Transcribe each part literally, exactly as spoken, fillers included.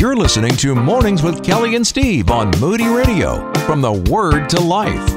You're listening to Mornings with Kelly and Steve on Moody Radio, from the Word to Life.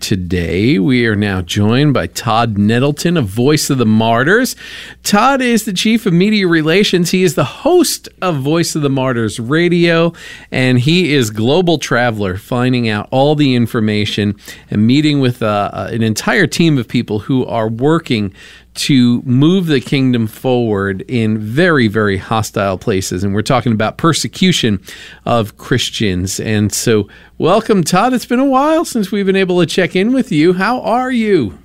Today, we are now joined by Todd Nettleton of Voice of the Martyrs. Todd is the Chief of Media Relations. He is the host of Voice of the Martyrs Radio, and he is global traveler, finding out all the information and meeting with uh, an entire team of people who are working to move the kingdom forward in very, very hostile places. And we're talking about persecution of Christians. And so, welcome, Todd. It's been a while since we've been able to check in with you. How are you?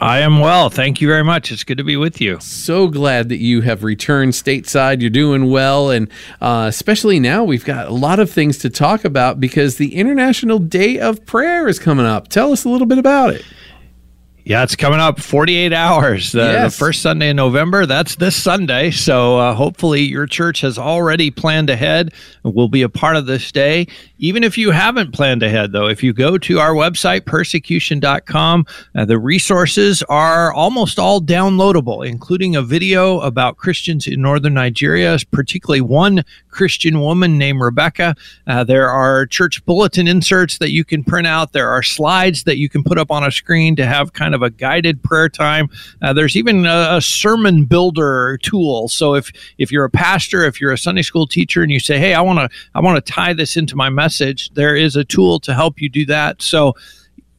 I am well. Thank you very much. It's good to be with you. So glad that you have returned stateside. You're doing well. And uh, especially now, we've got a lot of things to talk about because the International Day of Prayer is coming up. Tell us a little bit about it. Yeah, it's coming up forty-eight hours, the, yes. the first Sunday in November. That's this Sunday, so uh, hopefully your church has already planned ahead and will be a part of this day. Even if you haven't planned ahead, though, if you go to our website, persecution dot com, uh, the resources are almost all downloadable, including a video about Christians in northern Nigeria, particularly one Christian woman named Rebecca. Uh, there are church bulletin inserts that you can print out. There are slides that you can put up on a screen to have kind of of a guided prayer time. Uh, there's even a, a sermon builder tool. So if if you're a pastor, if you're a Sunday school teacher and you say, hey, I want to I want to tie this into my message, there is a tool to help you do that. So,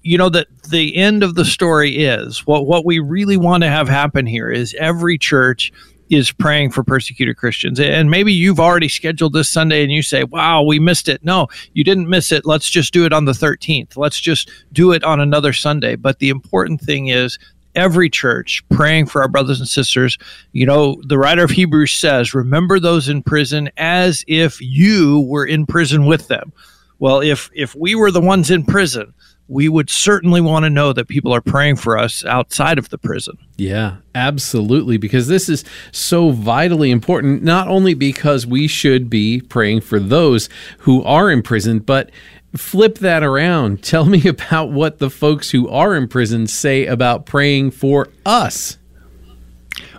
you know, that the end of the story is what what we really want to have happen here is every church is praying for persecuted Christians. And maybe you've already scheduled this Sunday and you say, wow, we missed it. No, you didn't miss it. Let's just do it on the thirteenth. Let's just do it on another Sunday. But the important thing is every church praying for our brothers and sisters. You know, the writer of Hebrews says, remember those in prison as if you were in prison with them. Well, if if we were the ones in prison, we would certainly want to know that people are praying for us outside of the prison. Yeah, absolutely, because this is so vitally important, not only because we should be praying for those who are in prison, but flip that around. Tell me about what the folks who are in prison say about praying for us.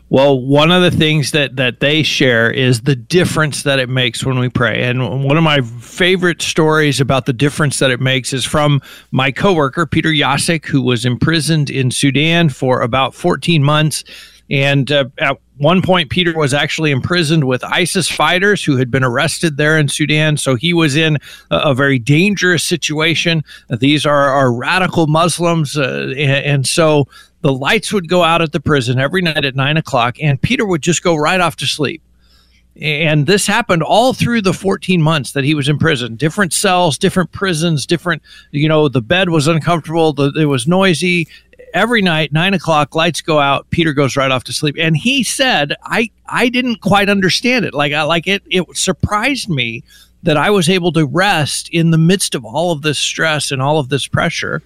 Well, one of the things that, that they share is the difference that it makes when we pray. And one of my favorite stories about the difference that it makes is from my coworker, Peter Yasek, who was imprisoned in Sudan for about fourteen months. And uh, at one point, Peter was actually imprisoned with ISIS fighters who had been arrested there in Sudan. So he was in a, a very dangerous situation. These are, are radical Muslims. Uh, and, and so the lights would go out at the prison every night at nine o'clock, and Peter would just go right off to sleep. And this happened all through the fourteen months that he was in prison. Different cells, different prisons, different, you know, the bed was uncomfortable, the, it was noisy. Every night, nine o'clock, lights go out, Peter goes right off to sleep. And he said, I, I didn't quite understand it. Like, I, like it, it surprised me that I was able to rest in the midst of all of this stress and all of this pressure.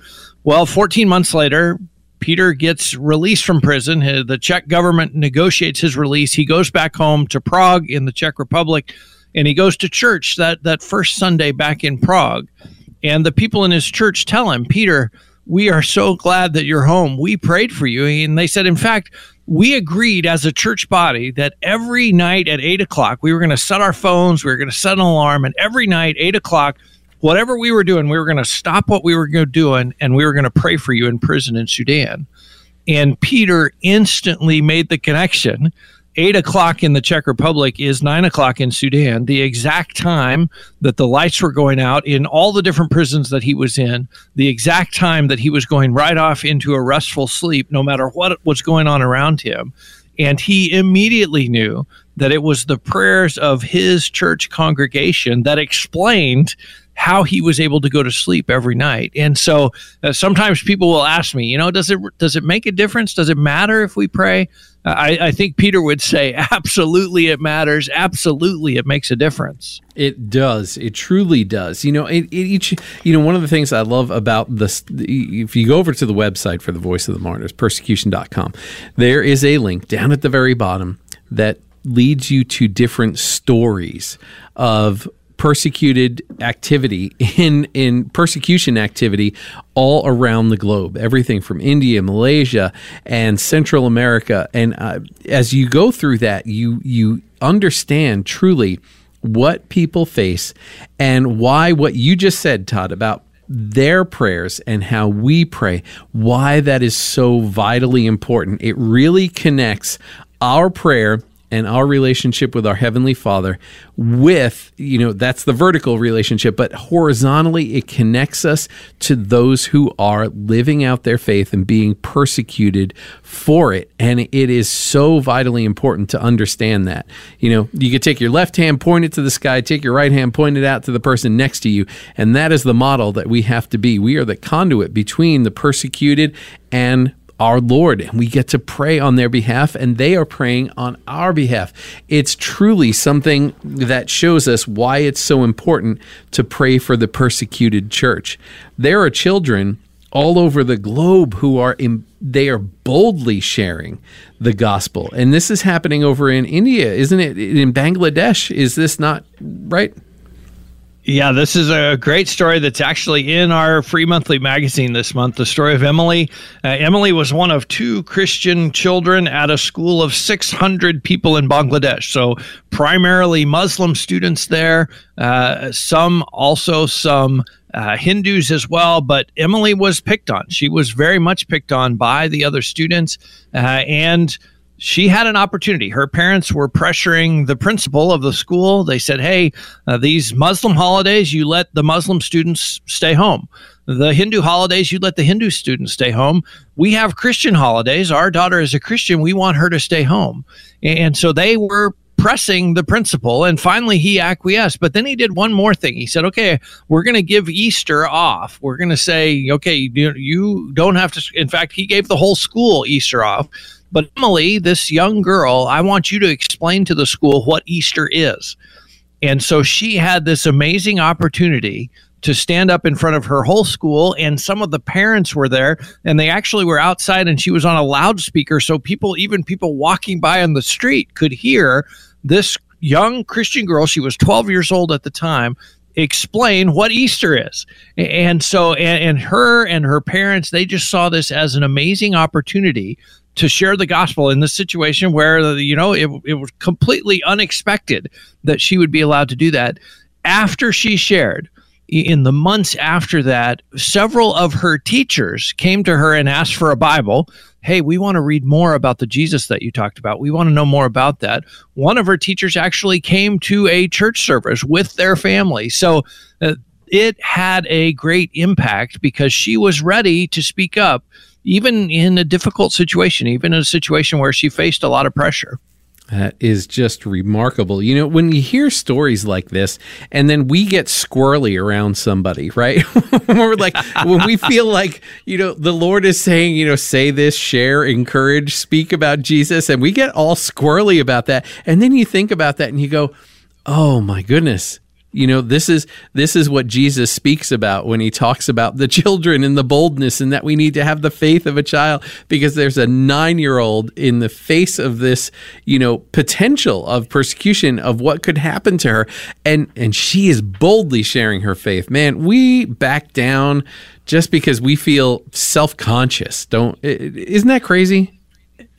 Well, fourteen months later, Peter gets released from prison. The Czech government negotiates his release. He goes back home to Prague in the Czech Republic, and he goes to church that, that first Sunday back in Prague. And the people in his church tell him, Peter, we are so glad that you're home. We prayed for you. And they said, in fact, we agreed as a church body that every night at eight o'clock, we were going to set our phones, we were going to set an alarm, and every night, eight o'clock, whatever we were doing, we were going to stop what we were doing, and we were going to pray for you in prison in Sudan. And Peter instantly made the connection. Eight o'clock in the Czech Republic is nine o'clock in Sudan, the exact time that the lights were going out in all the different prisons that he was in, the exact time that he was going right off into a restful sleep, no matter what was going on around him. And he immediately knew that it was the prayers of his church congregation that explained how he was able to go to sleep every night. And so uh, sometimes people will ask me, you know, does it does it make a difference? Does it matter if we pray? Uh, I, I think Peter would say, absolutely it matters. Absolutely it makes a difference. It does. It truly does. You know, it, it each. You know, one of the things I love about this, if you go over to the website for the Voice of the Martyrs, persecution dot com, there is a link down at the very bottom that leads you to different stories of persecuted activity, in, in persecution activity all around the globe, everything from India, Malaysia, and Central America. And uh, as you go through that, you you understand truly what people face and why what you just said, Todd, about their prayers and how we pray, why that is so vitally important. It really connects our prayer and our relationship with our Heavenly Father with, you know, that's the vertical relationship, but horizontally it connects us to those who are living out their faith and being persecuted for it. And it is so vitally important to understand that. You know, you could take your left hand, point it to the sky, take your right hand, point it out to the person next to you. And that is the model that we have to be. We are the conduit between the persecuted and our Lord, and we get to pray on their behalf, and they are praying on our behalf. It's truly something that shows us why it's so important to pray for the persecuted church. There are children all over the globe who are in, they are boldly sharing the gospel, and this is happening over in India, isn't it? In Bangladesh, is this not right? Yeah, this is a great story that's actually in our free monthly magazine this month, the story of Emily. Uh, Emily was one of two Christian children at a school of six hundred people in Bangladesh, so primarily Muslim students there, uh, some also some uh, Hindus as well, but Emily was picked on. She was very much picked on by the other students, uh, and she had an opportunity. Her parents were pressuring the principal of the school. They said, hey, uh, these Muslim holidays, you let the Muslim students stay home. The Hindu holidays, you let the Hindu students stay home. We have Christian holidays. Our daughter is a Christian. We want her to stay home. And so they were pressing the principal, and finally he acquiesced. But then he did one more thing. He said, okay, we're going to give Easter off. We're going to say, okay, you, you don't have to. In fact, he gave the whole school Easter off. But Emily, this young girl, I want you to explain to the school what Easter is. And so she had this amazing opportunity to stand up in front of her whole school, and some of the parents were there, and they actually were outside, and she was on a loudspeaker, so people, even people walking by on the street could hear this young Christian girl, she was twelve years old at the time, explain what Easter is. And so, and, and her and her parents, they just saw this as an amazing opportunity to share the gospel in this situation where, you know, it, it was completely unexpected that she would be allowed to do that. After she shared, in the months after that, several of her teachers came to her and asked for a Bible. Hey, we want to read more about the Jesus that you talked about. We want to know more about that. One of her teachers actually came to a church service with their family. So uh, it had a great impact because she was ready to speak up, even in a difficult situation, even in a situation where she faced a lot of pressure. That is just remarkable. You know, when you hear stories like this, and then we get squirrely around somebody, right? We're like, when we feel like, you know, the Lord is saying, you know, say this, share, encourage, speak about Jesus, and we get all squirrely about that. And then you think about that and you go, oh my goodness. You know, this is this is what Jesus speaks about when he talks about the children and the boldness, and that we need to have the faith of a child, because there's a nine-year-old in the face of this, you know, potential of persecution, of what could happen to her, and and she is boldly sharing her faith. Man, we back down just because we feel self-conscious. Don't isn't that crazy?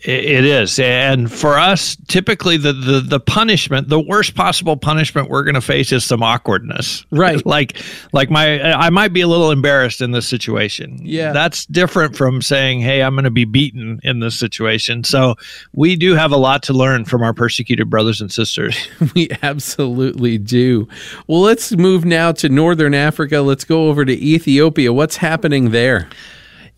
It is. And for us, typically the, the, the punishment, the worst possible punishment we're going to face is some awkwardness. Right. like like my I might be a little embarrassed in this situation. Yeah. That's different from saying, hey, I'm going to be beaten in this situation. So we do have a lot to learn from our persecuted brothers and sisters. We absolutely do. Well, let's move now to Northern Africa. Let's go over to Ethiopia. What's happening there?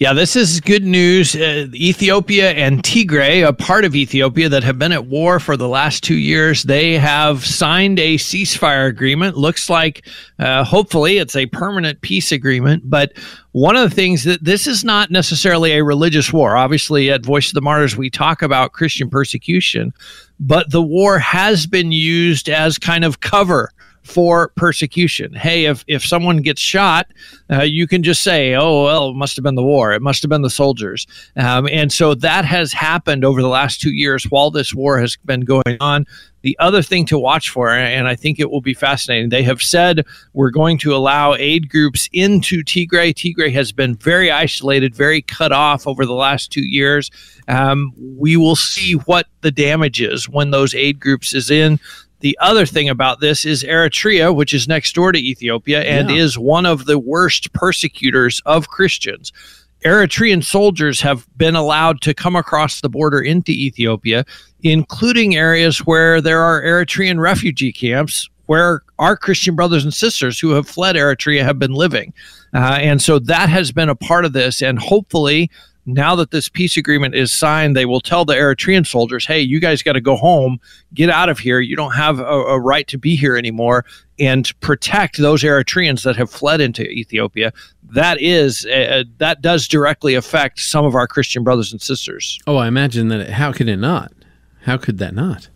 Yeah, this is good news. Uh, Ethiopia and Tigray, a part of Ethiopia that have been at war for the last two years, they have signed a ceasefire agreement. Looks like, uh, hopefully, it's a permanent peace agreement. But one of the things that this is not necessarily a religious war. Obviously, at Voice of the Martyrs, we talk about Christian persecution, but the war has been used as kind of cover for persecution. Hey, if, if someone gets shot, uh, you can just say, oh, well, it must have been the war. It must have been the soldiers. Um, and so that has happened over the last two years while this war has been going on. The other thing to watch for, and I think it will be fascinating, they have said we're going to allow aid groups into Tigray. Tigray has been very isolated, very cut off over the last two years. Um, we will see what the damage is when those aid groups is in. The other thing about this is Eritrea, which is next door to Ethiopia and yeah. is one of the worst persecutors of Christians. Eritrean soldiers have been allowed to come across the border into Ethiopia, including areas where there are Eritrean refugee camps where our Christian brothers and sisters who have fled Eritrea have been living. Uh, and so that has been a part of this. And hopefully, now that this peace agreement is signed, they will tell the Eritrean soldiers, hey, you guys got to go home, get out of here. You don't have a, a right to be here anymore, and protect those Eritreans that have fled into Ethiopia. That is, uh, that does directly affect some of our Christian brothers and sisters. Oh, I imagine that. It, how could it not? How could that not?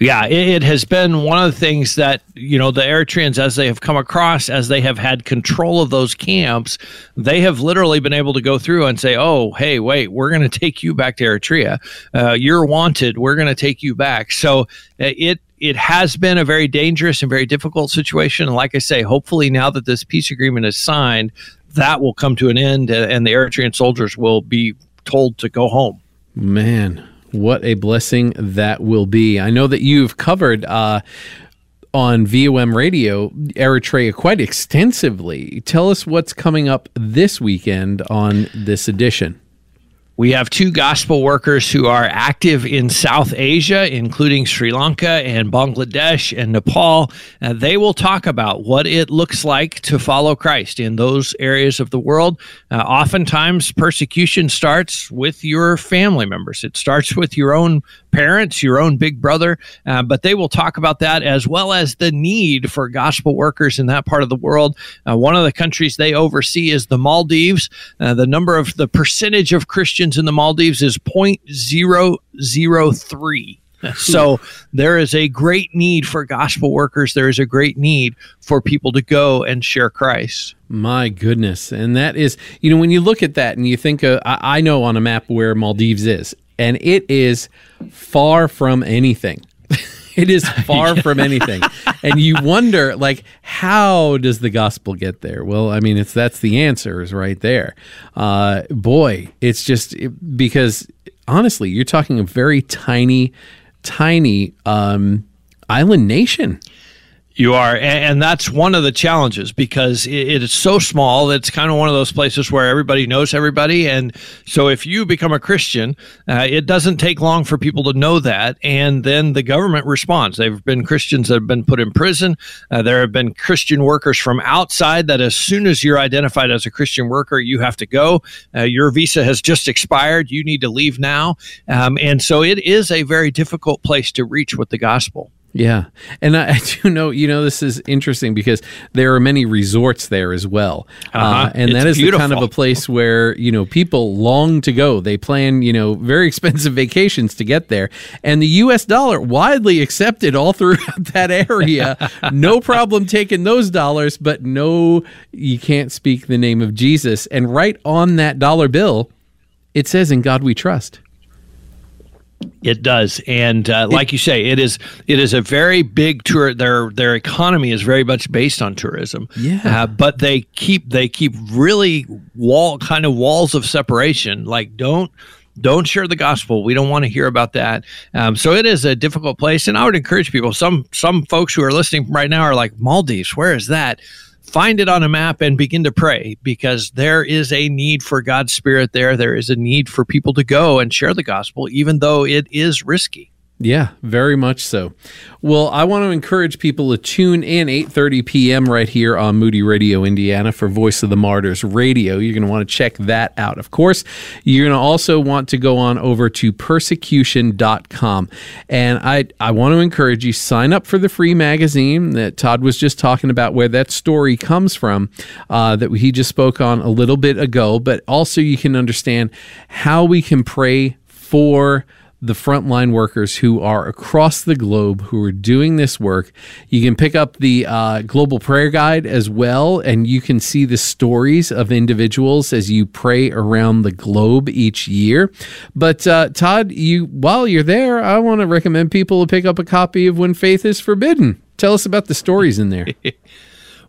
Yeah, it has been one of the things that, you know, the Eritreans, as they have come across, as they have had control of those camps, they have literally been able to go through and say, oh, hey, wait, we're going to take you back to Eritrea. Uh, you're wanted. We're going to take you back. So it it has been a very dangerous and very difficult situation. And like I say, hopefully now that this peace agreement is signed, that will come to an end and the Eritrean soldiers will be told to go home. Man. What a blessing that will be. I know that you've covered uh, on V O M Radio Eritrea quite extensively. Tell us what's coming up this weekend on this edition. We have two gospel workers who are active in South Asia, including Sri Lanka and Bangladesh and Nepal. Uh, they will talk about what it looks like to follow Christ in those areas of the world. Uh, oftentimes, persecution starts with your family members. It starts with your own parents, your own big brother, uh, but they will talk about that as well as the need for gospel workers in that part of the world. Uh, one of the countries they oversee is the Maldives. Uh, the number of the percentage of Christians in the Maldives is zero point zero zero three. So there is a great need for gospel workers. There is a great need for people to go and share Christ. My goodness. And that is, you know, when you look at that and you think, uh, I, I know on a map where Maldives is, and it is far from anything. It is far from anything. And you wonder, like, how does the gospel get there? Well, I mean, it's that's the answer is right there. Uh, boy, it's just it, because, honestly, you're talking a very tiny, tiny um, island nation. You are, and that's one of the challenges because it is so small. It's kind of one of those places where everybody knows everybody, and so if you become a Christian, uh, it doesn't take long for people to know that, and then the government responds. There have been Christians that have been put in prison. Uh, there have been Christian workers from outside that as soon as you're identified as a Christian worker, you have to go. Uh, your visa has just expired. You need to leave now, um, and so it is a very difficult place to reach with the gospel. Yeah. And I, I do know, you know, this is interesting because there are many resorts there as well. Uh-huh. Uh, and it's that is the kind of a place where, you know, people long to go. They plan, you know, very expensive vacations to get there. And the U S dollar widely accepted all throughout that area. No problem taking those dollars, but no, you can't speak the name of Jesus. And right on that dollar bill, it says, "In God we trust." It does, and uh, like you say, it is it is a very big tour. Their their economy is very much based on tourism. Yeah, uh, but they keep they keep really wall kind of walls of separation. Like don't. Don't share the gospel. We don't want to hear about that. Um, so it is a difficult place, and I would encourage people. Some some folks who are listening right now are like, Maldives, where is that? Find it on a map and begin to pray because there is a need for God's Spirit there. There is a need for people to go and share the gospel, even though it is risky. Yeah, very much so. Well, I want to encourage people to tune in eight thirty p.m. right here on Moody Radio Indiana for Voice of the Martyrs Radio. You're going to want to check that out. Of course, you're going to also want to go on over to persecution dot com. And I, I want to encourage you, sign up for the free magazine that Todd was just talking about where that story comes from uh, that he just spoke on a little bit ago. But also you can understand how we can pray for the frontline workers who are across the globe who are doing this work. You can pick up the uh, Global Prayer Guide as well, and you can see the stories of individuals as you pray around the globe each year. But uh, Todd, you while you're there, I want to recommend people to pick up a copy of When Faith is Forbidden. Tell us about the stories in there.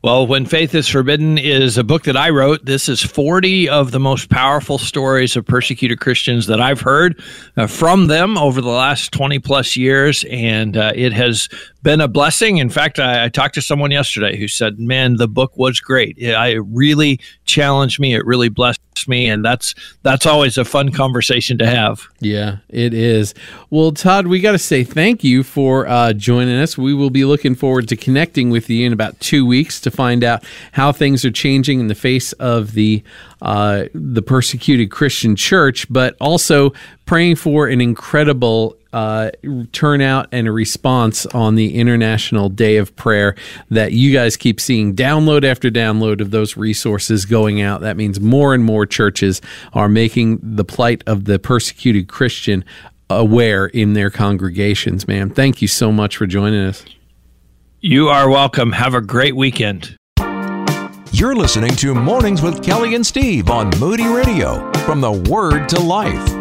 Well, When Faith is Forbidden is a book that I wrote. This is forty of the most powerful stories of persecuted Christians that I've heard uh, from them over the last twenty plus years, and uh, it has been a blessing. In fact, I, I talked to someone yesterday who said, man, the book was great. It, I, it really challenged me. It really blessed me, and that's that's always a fun conversation to have. Yeah, it is. Well, Todd, we got to say thank you for uh, joining us. We will be looking forward to connecting with you in about two weeks to find out how things are changing in the face of the uh, the persecuted Christian church, but also praying for an incredible uh, turnout and a response on the International Day of Prayer that you guys keep seeing download after download of those resources going out. That means more and more churches are making the plight of the persecuted Christian aware in their congregations, man. Thank you so much for joining us. You are welcome. Have a great weekend. You're listening to Mornings with Kelly and Steve on Moody Radio, from the Word to Life.